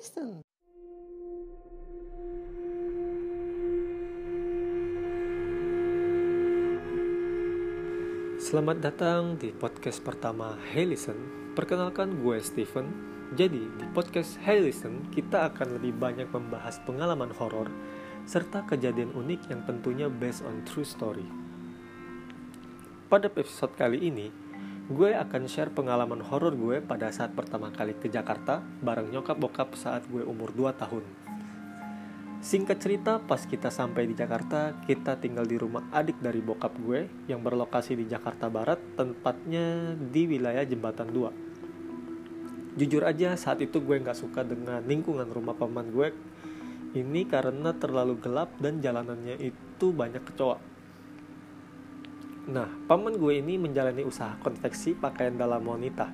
Listen. Selamat datang di podcast pertama Hey Listen. Perkenalkan gue Steven. Jadi di podcast Hey Listen kita akan lebih banyak membahas pengalaman horor serta kejadian unik yang tentunya based on true story. Pada episode kali ini, gue akan share pengalaman horor gue pada saat pertama kali ke Jakarta bareng nyokap bokap saat gue umur 2 tahun. Singkat cerita, pas kita sampai di Jakarta, kita tinggal di rumah adik dari bokap gue yang berlokasi di Jakarta Barat, tempatnya di wilayah Jembatan 2. Jujur aja, saat itu gue gak suka dengan lingkungan rumah paman gue ini karena terlalu gelap dan jalanannya itu banyak kecoa. Nah, paman gue ini menjalani usaha konveksi pakaian dalam wanita.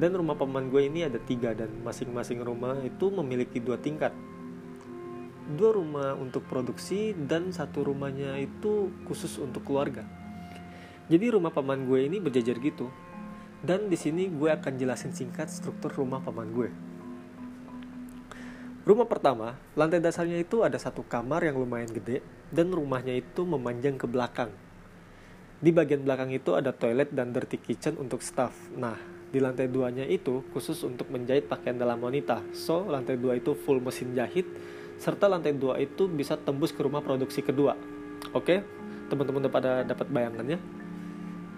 Dan rumah paman gue ini ada 3 dan masing-masing rumah itu memiliki 2 tingkat. 2 rumah untuk produksi dan 1 rumahnya itu khusus untuk keluarga. Jadi rumah paman gue ini berjajar gitu. Dan di sini gue akan jelasin singkat struktur rumah paman gue. Rumah pertama, lantai dasarnya itu ada 1 kamar yang lumayan gede dan rumahnya itu memanjang ke belakang. Di bagian belakang itu ada toilet dan dirty kitchen untuk staff. Nah, di lantai 2-nya itu khusus untuk menjahit pakaian dalam wanita. So, lantai 2 itu full mesin jahit. Serta lantai 2 itu bisa tembus ke rumah produksi kedua. Oke, teman-teman pada dapat bayangannya.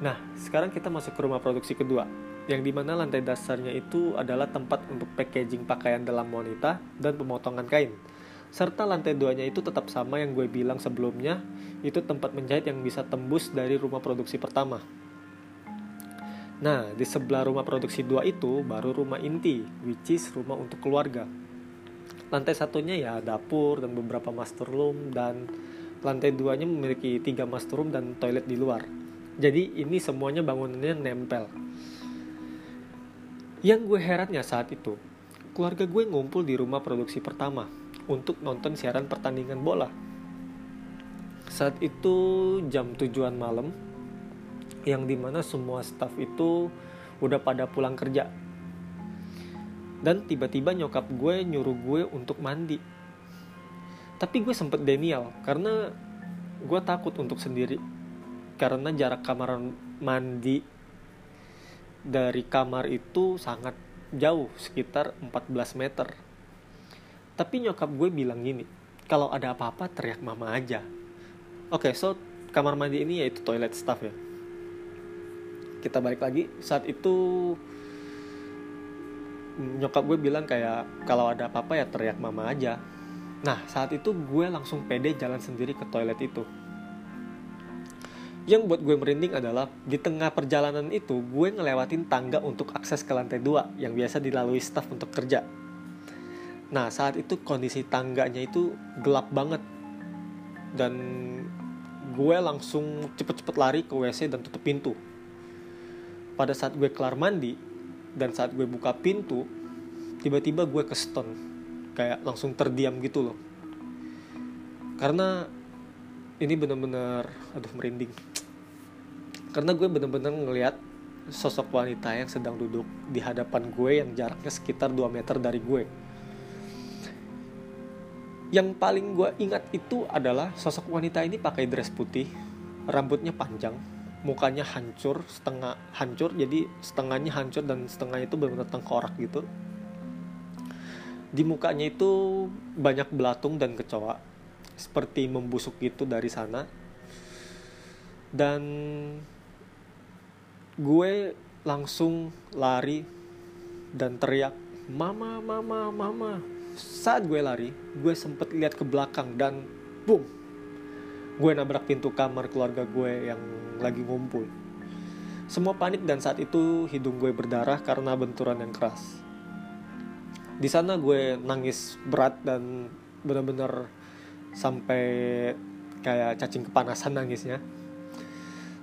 Nah, sekarang kita masuk ke rumah produksi kedua, yang dimana lantai dasarnya itu adalah tempat untuk packaging pakaian dalam wanita dan pemotongan kain. Serta lantai 2-nya itu tetap sama yang gue bilang sebelumnya, itu tempat menjahit yang bisa tembus dari rumah produksi pertama. Nah, di sebelah rumah produksi 2 itu baru rumah inti, which is rumah untuk keluarga. Lantai 1-nya ya dapur dan beberapa master room, dan lantai 2-nya memiliki 3 master room dan toilet di luar. Jadi ini semuanya bangunannya nempel. Yang gue herannya saat itu, keluarga gue ngumpul di rumah produksi pertama untuk nonton siaran pertandingan bola. Saat itu jam 7-an malam, yang dimana semua staff itu udah pada pulang kerja. Dan tiba-tiba nyokap gue nyuruh gue untuk mandi. Tapi gue sempet denial karena gue takut untuk sendiri. Karena jarak kamar mandi dari kamar itu sangat jauh, sekitar 14 meter. Tapi nyokap gue bilang gini, kalau ada apa-apa teriak mama aja. Oke, so kamar mandi ini yaitu toilet staff ya. Kita balik lagi, saat itu nyokap gue bilang kayak kalau ada apa-apa ya teriak mama aja. Nah, saat itu gue langsung pede jalan sendiri ke toilet itu. Yang buat gue merinding adalah di tengah perjalanan itu gue ngelewatin tangga untuk akses ke lantai 2 yang biasa dilalui staff untuk kerja. Nah, saat itu kondisi tangganya itu gelap banget. Dan gue langsung cepet-cepet lari ke WC dan tutup pintu. Pada saat gue kelar mandi dan saat gue buka pintu, tiba-tiba gue ke stone, kayak langsung terdiam gitu loh. Karena ini benar-benar merinding. Karena gue benar-benar ngelihat sosok wanita yang sedang duduk di hadapan gue yang jaraknya sekitar 2 meter dari gue. Yang paling gue ingat itu adalah sosok wanita ini pakai dress putih, rambutnya panjang, mukanya hancur, setengah hancur, jadi setengahnya hancur dan setengahnya itu benar-benar tengkorak gitu. Di mukanya itu banyak belatung dan kecoa, seperti membusuk gitu dari sana. Dan gue langsung lari dan teriak, "Mama, mama, mama." Saat gue lari, gue sempat lihat ke belakang dan boom, gue nabrak pintu kamar keluarga gue yang lagi ngumpul. Semua panik dan saat itu hidung gue berdarah karena benturan yang keras. Di sana gue nangis berat dan benar-benar sampai kayak cacing kepanasan nangisnya.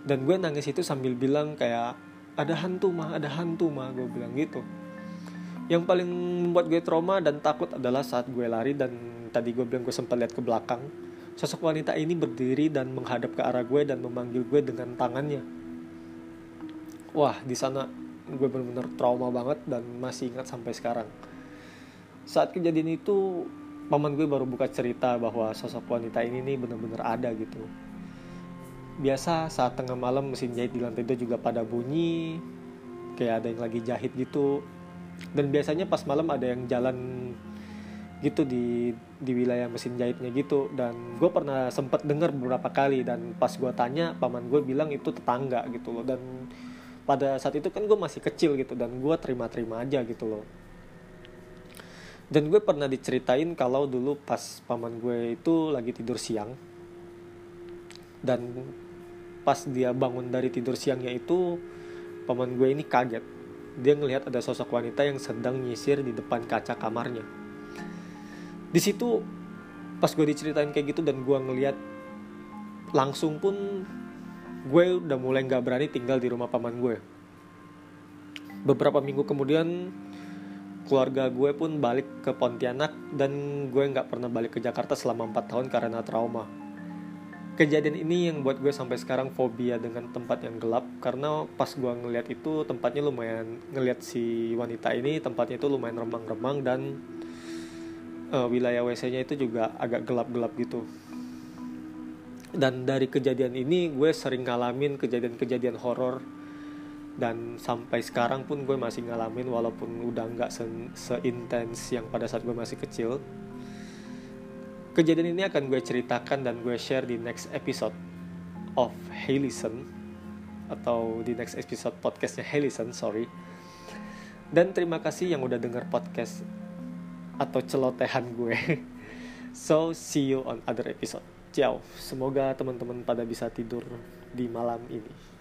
Dan gue nangis itu sambil bilang kayak, "Ada hantu mah, ada hantu mah," gue bilang gitu. Yang paling membuat gue trauma dan takut adalah saat gue lari dan tadi gue bilang gue sempat lihat ke belakang. Sosok wanita ini berdiri dan menghadap ke arah gue dan memanggil gue dengan tangannya. Wah, di sana gue benar-benar trauma banget dan masih ingat sampai sekarang. Saat kejadian itu, paman gue baru buka cerita bahwa sosok wanita ini nih benar-benar ada gitu. Biasa saat tengah malam mesin jahit di lantai 2 juga pada bunyi, kayak ada yang lagi jahit gitu. Dan biasanya pas malam ada yang jalan gitu di wilayah mesin jahitnya gitu. Dan gue pernah sempat dengar beberapa kali, dan pas gue tanya, paman gue bilang itu tetangga gitu loh. Dan pada saat itu kan gue masih kecil gitu, dan gue terima-terima aja gitu loh. Dan gue pernah diceritain kalau dulu pas paman gue itu lagi tidur siang, dan pas dia bangun dari tidur siangnya itu, paman gue ini kaget. Dia ngelihat ada sosok wanita yang sedang nyisir di depan kaca kamarnya. Di situ pas gue diceritain kayak gitu dan gue ngelihat langsung pun, gue udah mulai gak berani tinggal di rumah paman gue. Beberapa minggu kemudian keluarga gue pun balik ke Pontianak, dan gue gak pernah balik ke Jakarta selama 4 tahun karena trauma. Kejadian ini yang buat gue sampai sekarang fobia dengan tempat yang gelap, karena pas gue ngelihat itu tempatnya lumayan, ngelihat si wanita ini tempatnya itu lumayan remang-remang, dan wilayah WC-nya itu juga agak gelap-gelap gitu. Dan dari kejadian ini gue sering ngalamin kejadian-kejadian horor, dan sampai sekarang pun gue masih ngalamin walaupun udah nggak seintens yang pada saat gue masih kecil. Kejadian ini akan gue ceritakan dan gue share di next episode of Hey Listen, atau di next episode podcastnya Hey Listen, sorry. Dan terima kasih yang udah denger podcast atau celotehan gue. So, see you on other episode. Ciao. Semoga teman-teman pada bisa tidur di malam ini.